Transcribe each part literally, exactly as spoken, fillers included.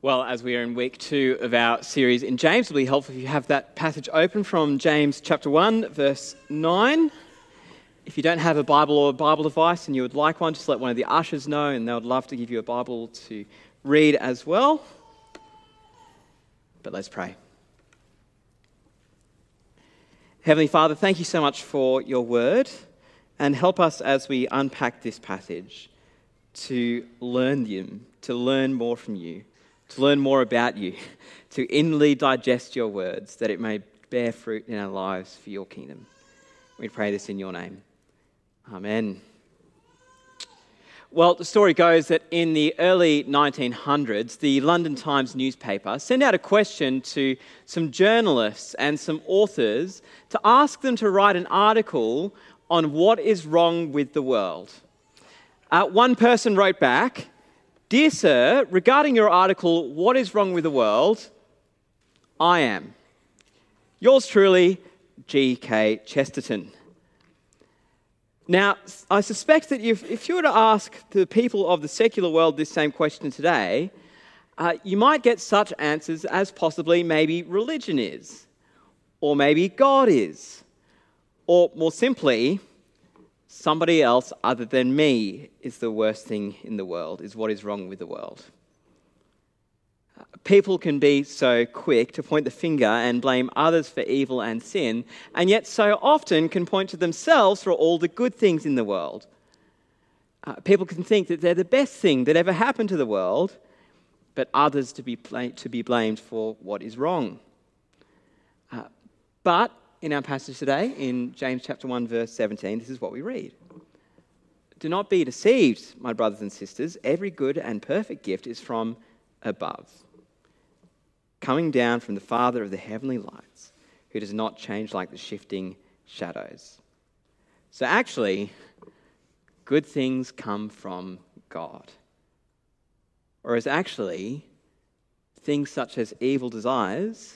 Well, as we are in week two of our series in James, it'll be helpful if you have that passage open from James chapter one, verse nine. If you don't have a Bible or a Bible device and you would like one, just let one of the ushers know and they would love to give you a Bible to read as well. But let's pray. Heavenly Father, thank you so much for your word, and help us as we unpack this passage to learn you, to learn more from you, to learn more about you, to inwardly digest your words, that it may bear fruit in our lives for your kingdom. We pray this in your name. Amen. Well, the story goes that in the early nineteen hundreds, the London Times newspaper sent out a question to some journalists and some authors to ask them to write an article on what is wrong with the world. Uh, one person wrote back, "Dear sir, regarding your article, What is Wrong with the World, I am. Yours truly, G K Chesterton." Now, I suspect that if, if you were to ask the people of the secular world this same question today, uh, you might get such answers as possibly maybe religion is, or maybe God is, or more simply, somebody else other than me is the worst thing in the world, is what is wrong with the world. People can be so quick to point the finger and blame others for evil and sin, and yet so often can point to themselves for all the good things in the world. Uh, people can think that they're the best thing that ever happened to the world, but others to be, pl- to be blamed for what is wrong. Uh, but... In our passage today, in James chapter one, verse seventeen, this is what we read. "Do not be deceived, my brothers and sisters. Every good and perfect gift is from above, coming down from the Father of the heavenly lights, who does not change like the shifting shadows." So actually, good things come from God. Whereas actually, things such as evil desires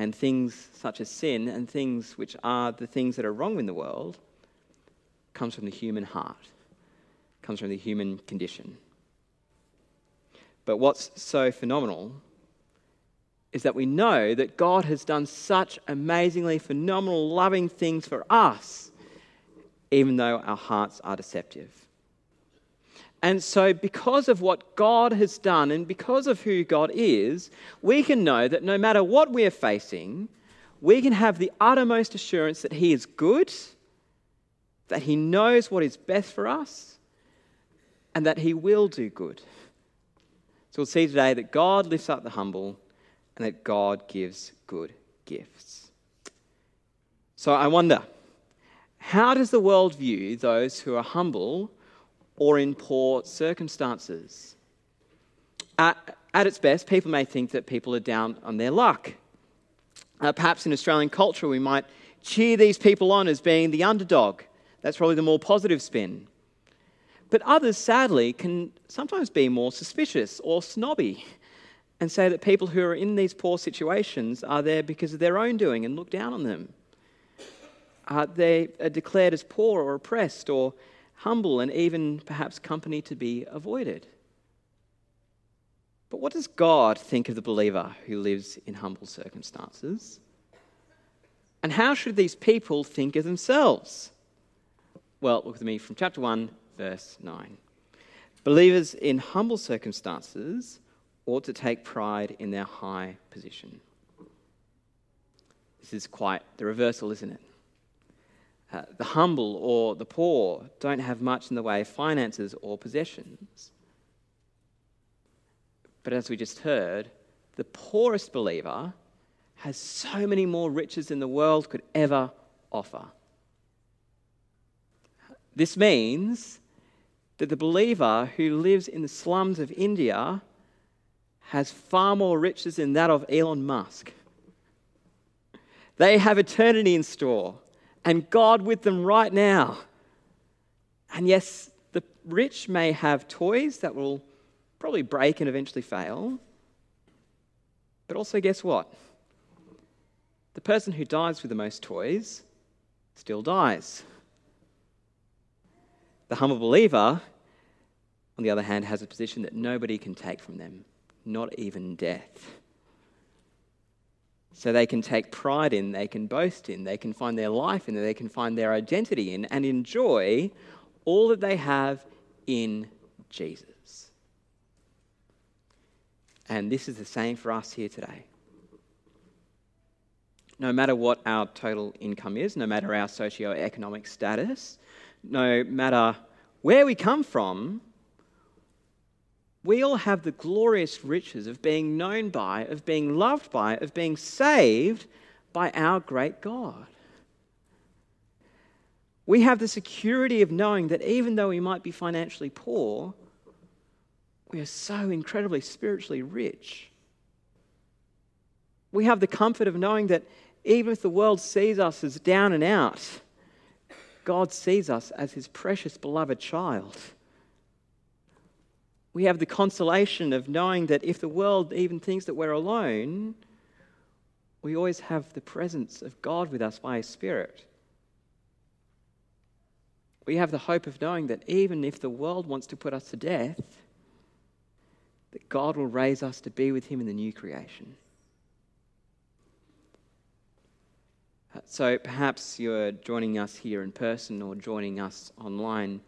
and things such as sin, and things which are the things that are wrong in the world, comes from the human heart, comes from the human condition. But what's so phenomenal is that we know that God has done such amazingly phenomenal, loving things for us, even though our hearts are deceptive. And so because of what God has done and because of who God is, we can know that no matter what we're facing, we can have the uttermost assurance that he is good, that he knows what is best for us, and that he will do good. So we'll see today that God lifts up the humble and that God gives good gifts. So I wonder, how does the world view those who are humble or in poor circumstances? Uh, at its best, people may think that people are down on their luck. Uh, perhaps in Australian culture, we might cheer these people on as being the underdog. That's probably the more positive spin. But others, sadly, can sometimes be more suspicious or snobby and say that people who are in these poor situations are there because of their own doing and look down on them. Uh, they are declared as poor or oppressed or humble, and even perhaps company to be avoided. But what does God think of the believer who lives in humble circumstances? And how should these people think of themselves? Well, look with me from chapter one, verse nine. "Believers in humble circumstances ought to take pride in their high position." This is quite the reversal, isn't it? Uh, the humble or the poor don't have much in the way of finances or possessions. But as we just heard, the poorest believer has so many more riches than the world could ever offer. This means that the believer who lives in the slums of India has far more riches than that of Elon Musk. They have eternity in store, and God with them right now. And yes, the rich may have toys that will probably break and eventually fail. But also, guess what? The person who dies with the most toys still dies. The humble believer, on the other hand, has a position that nobody can take from them. not even death. So they can take pride in, they can boast in, they can find their life in, they can find their identity in, and enjoy all that they have in Jesus. And this is the same for us here today. No matter what our total income is, no matter our socioeconomic status, no matter where we come from, we all have the glorious riches of being known by, of being loved by, of being saved by our great God. We have the security of knowing that even though we might be financially poor, we are so incredibly spiritually rich. We have the comfort of knowing that even if the world sees us as down and out, God sees us as his precious beloved child. We have the consolation of knowing that if the world even thinks that we're alone, we always have the presence of God with us by his Spirit. We have the hope of knowing that even if the world wants to put us to death, that God will raise us to be with him in the new creation. So perhaps you're joining us here in person or joining us online,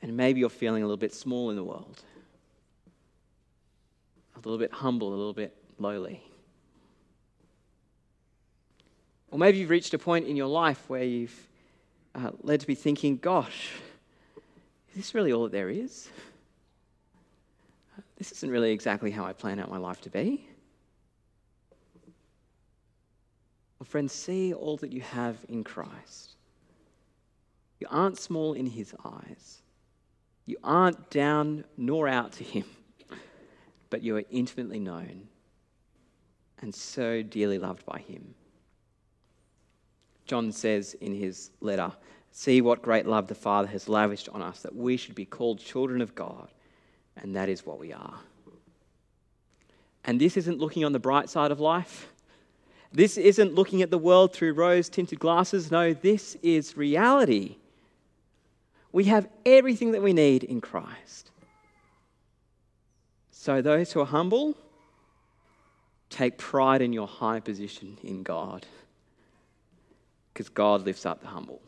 and maybe you're feeling a little bit small in the world, a little bit humble, a little bit lowly. Or maybe you've reached a point in your life where you've uh, led to be thinking, gosh, is this really all that there is? This isn't really exactly how I plan out my life to be. Well, friends, see all that you have in Christ. You aren't small in his eyes. You aren't down nor out to him, but you are intimately known and so dearly loved by him. John says in his letter, "See what great love the Father has lavished on us, that we should be called children of God, and that is what we are." And this isn't looking on the bright side of life. This isn't looking at the world through rose-tinted glasses. No, this is reality. We have everything that we need in Christ. So those who are humble, take pride in your high position in God, because God lifts up the humble.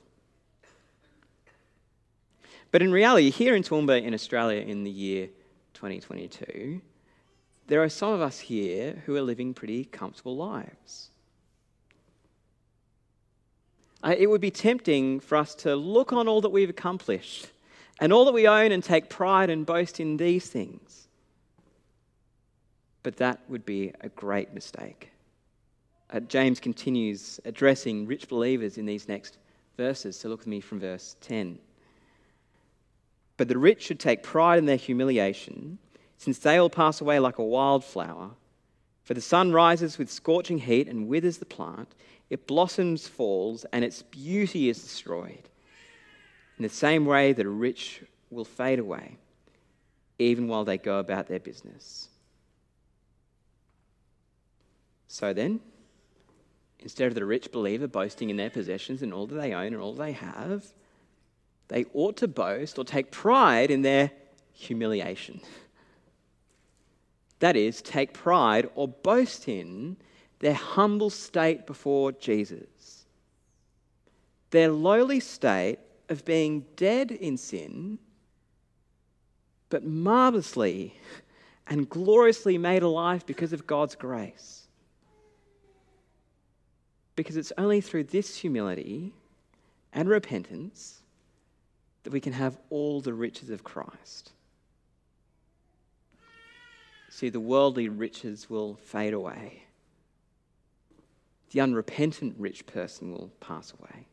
But in reality, here in Toowoomba in Australia in the year twenty twenty-two, there are some of us here who are living pretty comfortable lives. Uh, it would be tempting for us to look on all that we've accomplished and all that we own and take pride and boast in these things. But that would be a great mistake. Uh, James continues addressing rich believers in these next verses. So look with me from verse ten. "But the rich should take pride in their humiliation, since they all pass away like a wildflower. For the sun rises with scorching heat and withers the plant. It blossoms, falls, and its beauty is destroyed. In the same way, the rich will fade away, even while they go about their business." So then, instead of the rich believer boasting in their possessions and all that they own and all they have, they ought to boast or take pride in their humiliation. That is, take pride or boast in their humble state before Jesus. Their lowly state of being dead in sin, but marvelously and gloriously made alive because of God's grace. Because it's only through this humility and repentance that we can have all the riches of Christ. See, the worldly riches will fade away. The unrepentant rich person will pass away.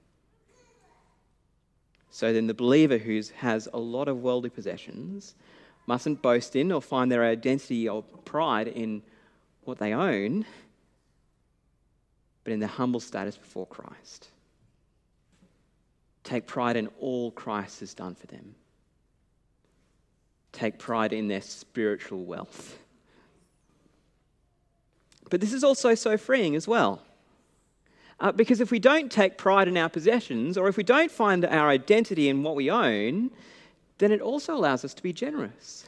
So then the believer who has a lot of worldly possessions mustn't boast in or find their identity or pride in what they own, but in their humble status before Christ. Take pride in all Christ has done for them. Take pride in their spiritual wealth. But this is also so freeing as well. Uh, because if we don't take pride in our possessions, or if we don't find our identity in what we own, then it also allows us to be generous.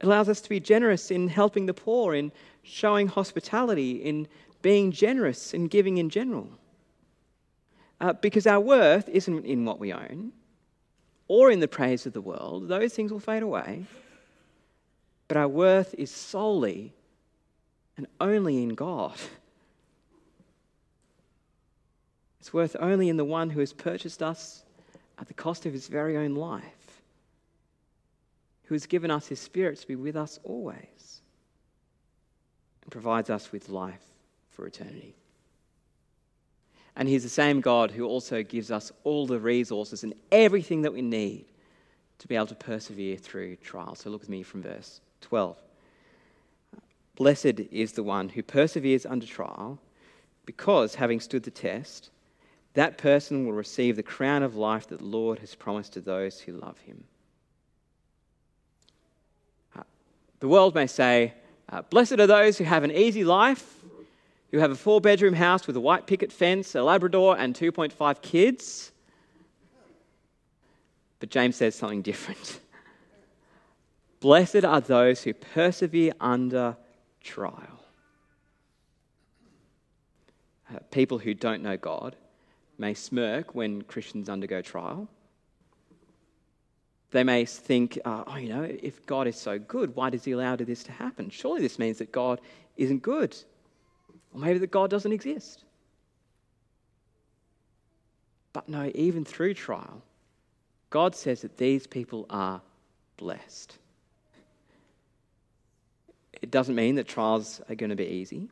It allows us to be generous in helping the poor, in showing hospitality, in being generous, in giving in general. Uh, because our worth isn't in what we own or in the praise of the world. Those things will fade away. But our worth is solely and only in God. It's worth only in the one who has purchased us at the cost of his very own life, who has given us his Spirit to be with us always and provides us with life for eternity. And he's the same God who also gives us all the resources and everything that we need to be able to persevere through trial. So look with me from verse twelve. Blessed is the one who perseveres under trial, because having stood the test, that person will receive the crown of life that the Lord has promised to those who love him. Uh, the world may say, uh, blessed are those who have an easy life, who have a four-bedroom house with a white picket fence, a Labrador and two point five kids. But James says something different. Blessed are those who persevere under trial. Uh, people who don't know God may smirk when Christians undergo trial. They may think, uh, oh, you know, if God is so good, why does he allow this to happen? Surely this means that God isn't good, or maybe that God doesn't exist. But no, even through trial, God says that these people are blessed. It doesn't mean that trials are going to be easy.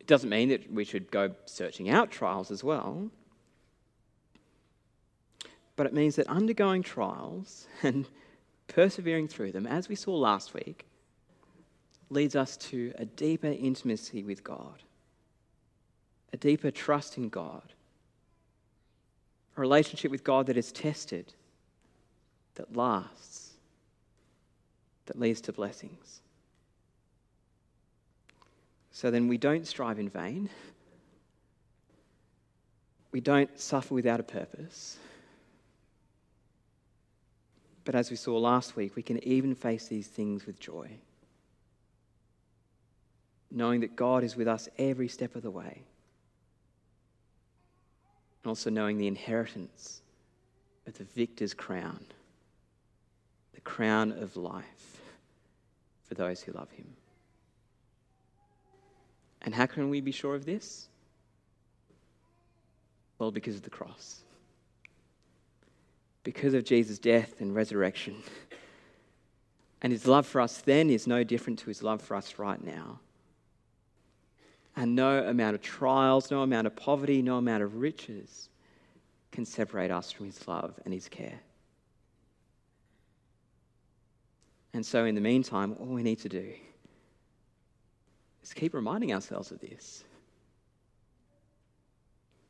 It doesn't mean that we should go searching out trials as well. But it means that undergoing trials and persevering through them, as we saw last week, leads us to a deeper intimacy with God, a deeper trust in God, a relationship with God that is tested, that lasts, that leads to blessings. So then we don't strive in vain. We don't suffer without a purpose. But as we saw last week, we can even face these things with joy, knowing that God is with us every step of the way, and also knowing the inheritance of the victor's crown, the crown of life for those who love him. And how can we be sure of this? Well, because of the cross. Because of Jesus' death and resurrection. And his love for us then is no different to his love for us right now. And no amount of trials, no amount of poverty, no amount of riches can separate us from his love and his care. And so in the meantime, all we need to do is keep reminding ourselves of this.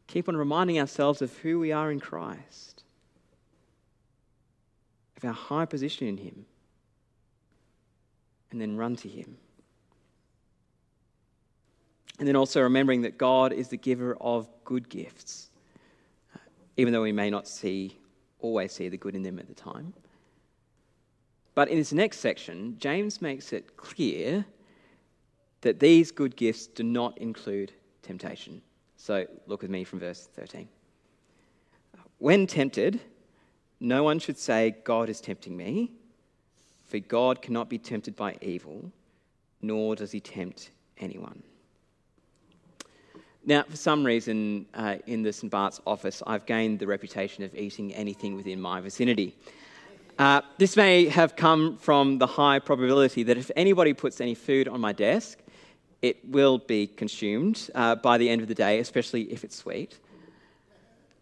Keep on reminding ourselves of who we are in Christ, of our high position in him, and then run to him. And then also remembering that God is the giver of good gifts, even though we may not see, always see the good in them at the time. But in this next section, James makes it clear that these good gifts do not include temptation. So look with me from verse thirteen. When tempted, no one should say, God is tempting me, for God cannot be tempted by evil, nor does he tempt anyone. Now, for some reason, uh, in the Saint Bart's office, I've gained the reputation of eating anything within my vicinity. Uh, this may have come from the high probability that if anybody puts any food on my desk, it will be consumed uh, by the end of the day, especially if it's sweet.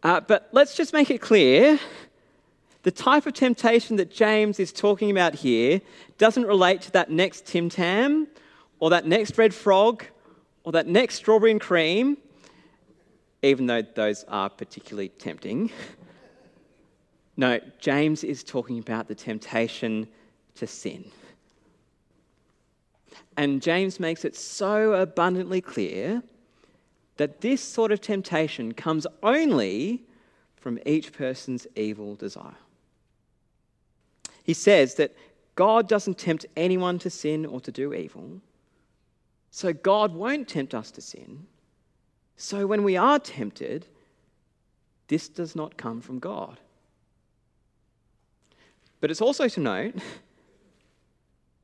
Uh, but let's just make it clear, the type of temptation that James is talking about here doesn't relate to that next Tim Tam or that next red frog, or that next strawberry and cream, even though those are particularly tempting. No, James is talking about the temptation to sin. And James makes it so abundantly clear that this sort of temptation comes only from each person's evil desire. He says that God doesn't tempt anyone to sin or to do evil. So God won't tempt us to sin. So when we are tempted, this does not come from God. But it's also to note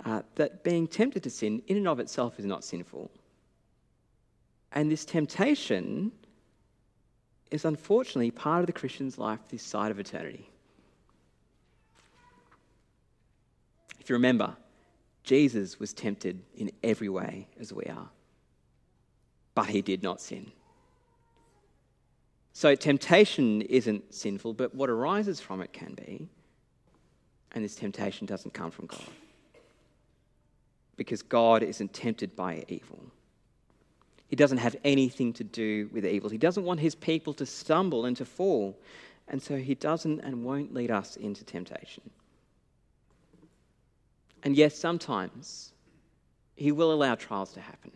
uh, that being tempted to sin in and of itself is not sinful. And this temptation is unfortunately part of the Christian's life this side of eternity. If you remember, Jesus was tempted in every way as we are, but he did not sin. So temptation isn't sinful, but what arises from it can be. And this temptation doesn't come from God, because God isn't tempted by evil. He doesn't have anything to do with evil. He doesn't want his people to stumble and to fall. And so he doesn't and won't lead us into temptation. And yes, sometimes he will allow trials to happen.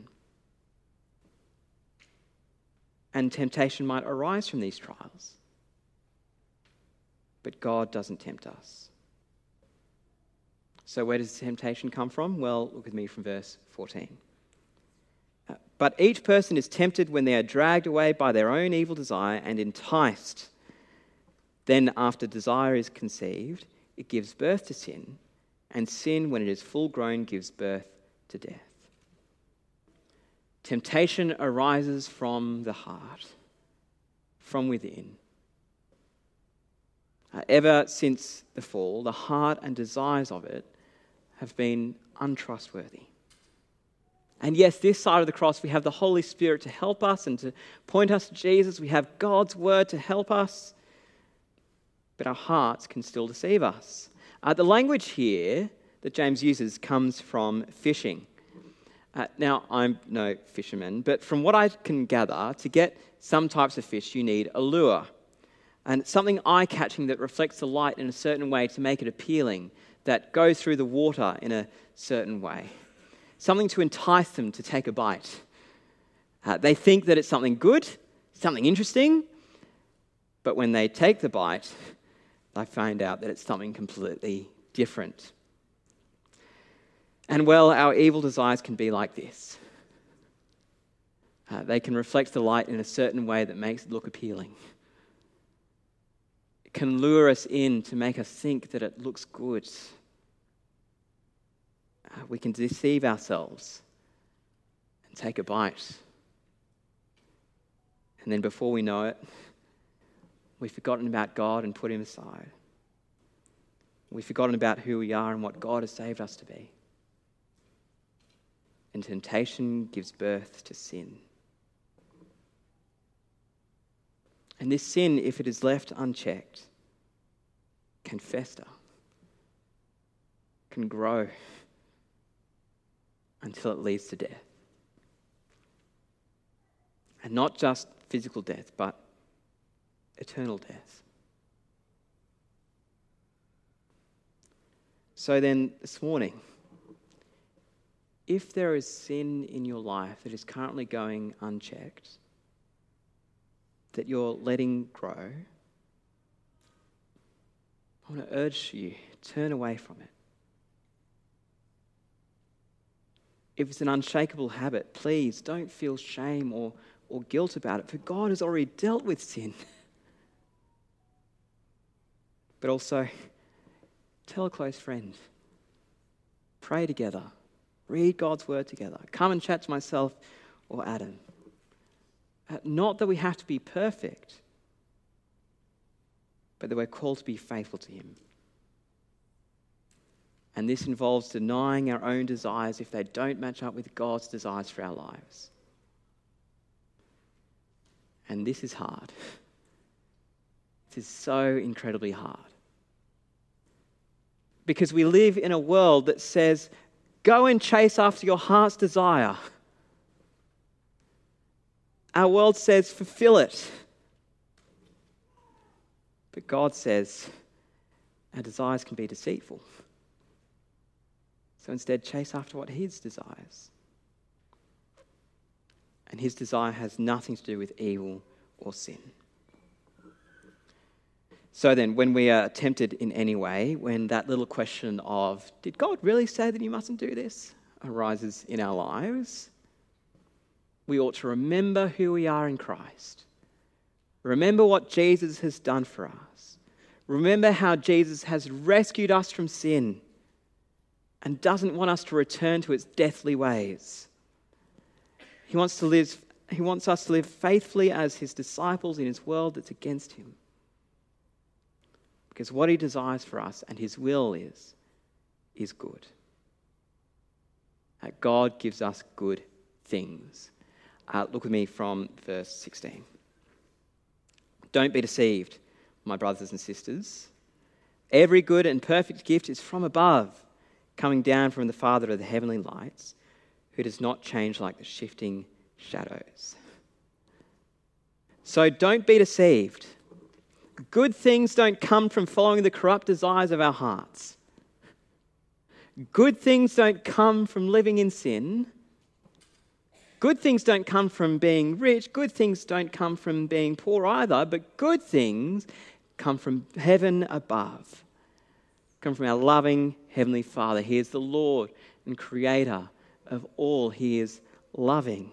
And temptation might arise from these trials. But God doesn't tempt us. So where does temptation come from? Well, look with me from verse fourteen. But each person is tempted when they are dragged away by their own evil desire and enticed. Then after desire is conceived, it gives birth to sin, and sin, when it is full grown, gives birth to death. Temptation arises from the heart, from within. Uh, ever since the fall, the heart and desires of it have been untrustworthy. And yes, this side of the cross, we have the Holy Spirit to help us and to point us to Jesus. We have God's word to help us, but our hearts can still deceive us. Uh, the language here that James uses comes from fishing. Uh, now, I'm no fisherman, but from what I can gather, to get some types of fish, you need a lure, and something eye-catching that reflects the light in a certain way to make it appealing, that goes through the water in a certain way. Something to entice them to take a bite. Uh, they think that it's something good, something interesting, but when they take the bite, they find out that it's something completely different. And well, our evil desires can be like this. Uh, they can reflect the light in a certain way that makes it look appealing. Can lure us in to make us think that it looks good. Uh, we can deceive ourselves and take a bite. And then before we know it, we've forgotten about God and put him aside. We've forgotten about who we are and what God has saved us to be. And temptation gives birth to sin. And this sin, if it is left unchecked, can fester, can grow until it leads to death. And not just physical death, but eternal death. So then, this morning, if there is sin in your life that is currently going unchecked, that you're letting grow, I want to urge you, turn away from it. If it's an unshakable habit, please don't feel shame or, or guilt about it, for God has already dealt with sin. But also, tell a close friend, pray together, read God's word together, come and chat to myself or Adam. Not that we have to be perfect, but that we're called to be faithful to him. And this involves denying our own desires if they don't match up with God's desires for our lives. And this is hard. This is so incredibly hard. Because we live in a world that says, go and chase after your heart's desire. Our world says, fulfill it. But God says, our desires can be deceitful. So instead, chase after what his desires. And his desire has nothing to do with evil or sin. So then, when we are tempted in any way, when that little question of, did God really say that you mustn't do this, arises in our lives, we ought to remember who we are in Christ. Remember what Jesus has done for us. Remember how Jesus has rescued us from sin and doesn't want us to return to its deathly ways. He wants to live, he wants us to live faithfully as his disciples in his world that's against him. Because what he desires for us and his will is, is good. That God gives us good things. Uh, look with me from verse sixteen. Don't be deceived, my brothers and sisters. Every good and perfect gift is from above, coming down from the Father of the heavenly lights, who does not change like the shifting shadows. So don't be deceived. Good things don't come from following the corrupt desires of our hearts. Good things don't come from living in sin. Good things don't come from being rich. Good things don't come from being poor either, but good things come from heaven above. Come from our loving Heavenly Father. He is the Lord and Creator of all. He is loving.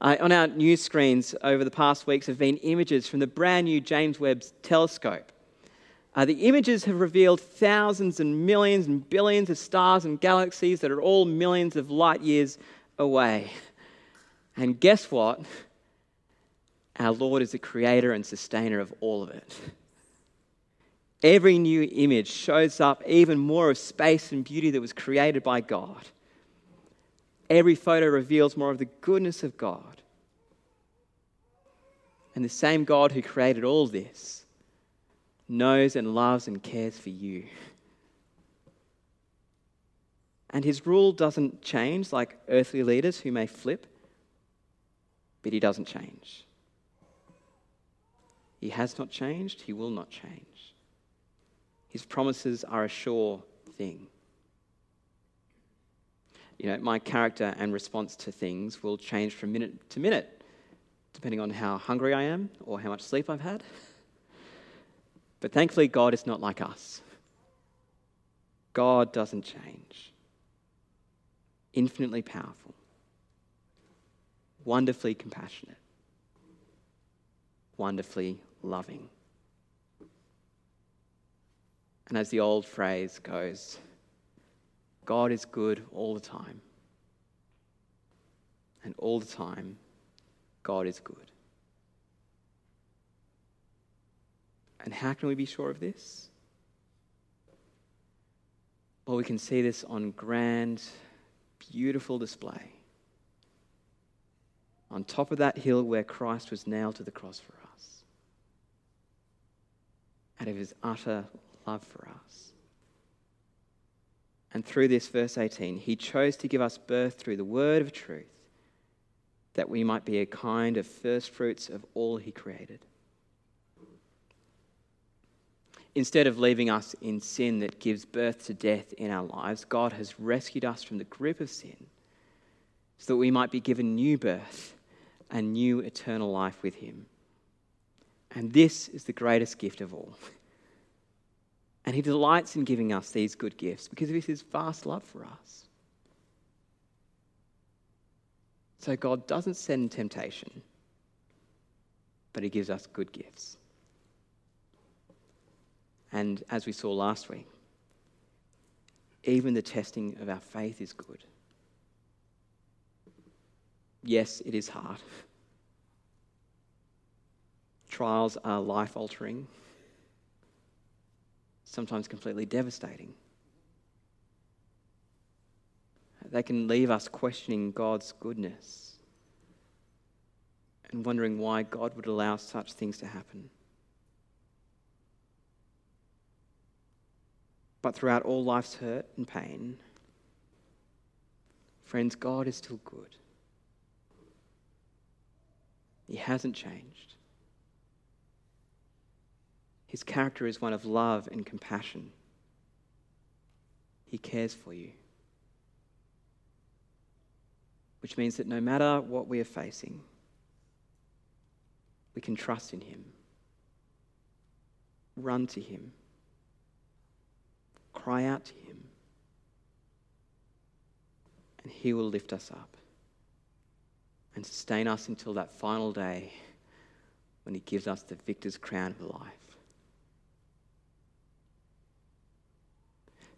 Uh, on our news screens over the past weeks have been images from the brand new James Webb telescope. Uh, the images have revealed thousands and millions and billions of stars and galaxies that are all millions of light years away. And guess what? Our Lord is the creator and sustainer of all of it. Every new image shows up even more of space and beauty that was created by God. Every photo reveals more of the goodness of God. And the same God who created all this knows and loves and cares for you. And his rule doesn't change like earthly leaders who may flip, but he doesn't change. He has not changed, he will not change. His promises are a sure thing. You know, my character and response to things will change from minute to minute, depending on how hungry I am or how much sleep I've had. But thankfully, God is not like us. God doesn't change. Infinitely powerful. Wonderfully compassionate. Wonderfully loving. And as the old phrase goes, God is good all the time. And all the time, God is good. And how can we be sure of this? Well, we can see this on grand, beautiful display. On top of that hill where Christ was nailed to the cross for us. Out of his utter love for us. And through this, verse eighteen, he chose to give us birth through the word of truth, that we might be a kind of first fruits of all he created. Instead of leaving us in sin that gives birth to death in our lives, God has rescued us from the grip of sin so that we might be given new birth and new eternal life with him. And this is the greatest gift of all. And he delights in giving us these good gifts because of his vast love for us. So God doesn't send temptation, but he gives us good gifts. And as we saw last week, even the testing of our faith is good. Yes, it is hard. Trials are life-altering. Sometimes completely devastating. They can leave us questioning God's goodness and wondering why God would allow such things to happen. But throughout all life's hurt and pain, friends, God is still good. He hasn't changed. His character is one of love and compassion. He cares for you. Which means that no matter what we are facing, we can trust in him. Run to him. Cry out to him. And he will lift us up and sustain us until that final day when he gives us the victor's crown of life.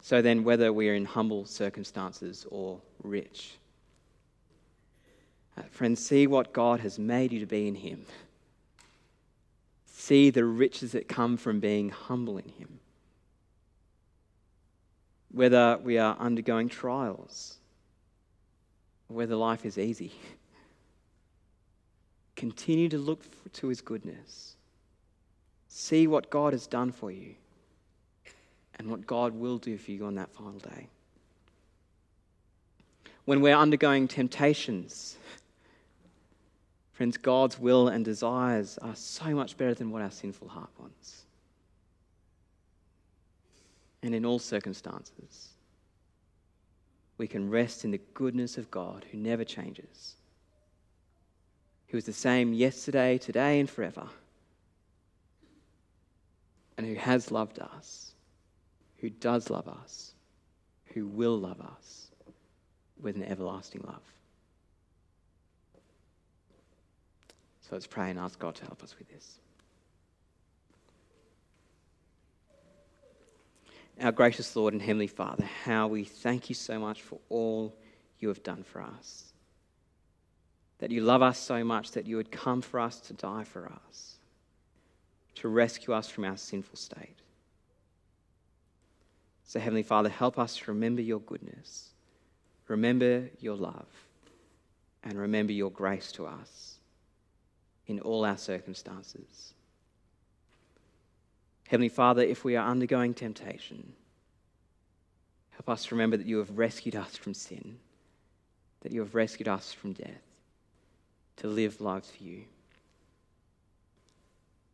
So then, whether we are in humble circumstances or rich, uh, friends, see what God has made you to be in him. See the riches that come from being humble in him. Whether we are undergoing trials, whether life is easy, continue to look to his goodness. See what God has done for you and what God will do for you on that final day. When we're undergoing temptations, friends, God's will and desires are so much better than what our sinful heart wants. And in all circumstances, we can rest in the goodness of God who never changes. He was the same yesterday, today, and forever, and who has loved us, who does love us, who will love us with an everlasting love. So let's pray and ask God to help us with this. Our gracious Lord and Heavenly Father, how we thank you so much for all you have done for us. That you love us so much that you would come for us to die for us, to rescue us from our sinful state. So Heavenly Father, help us to remember your goodness, remember your love, and remember your grace to us in all our circumstances. Heavenly Father, if we are undergoing temptation, help us to remember that you have rescued us from sin, that you have rescued us from death, to live lives for you.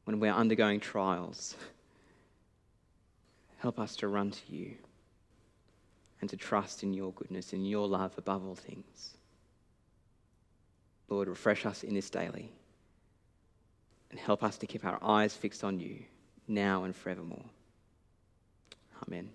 When we're undergoing trials, help us to run to you and to trust in your goodness and your love above all things. Lord, refresh us in this daily. And help us to keep our eyes fixed on you now and forevermore. Amen.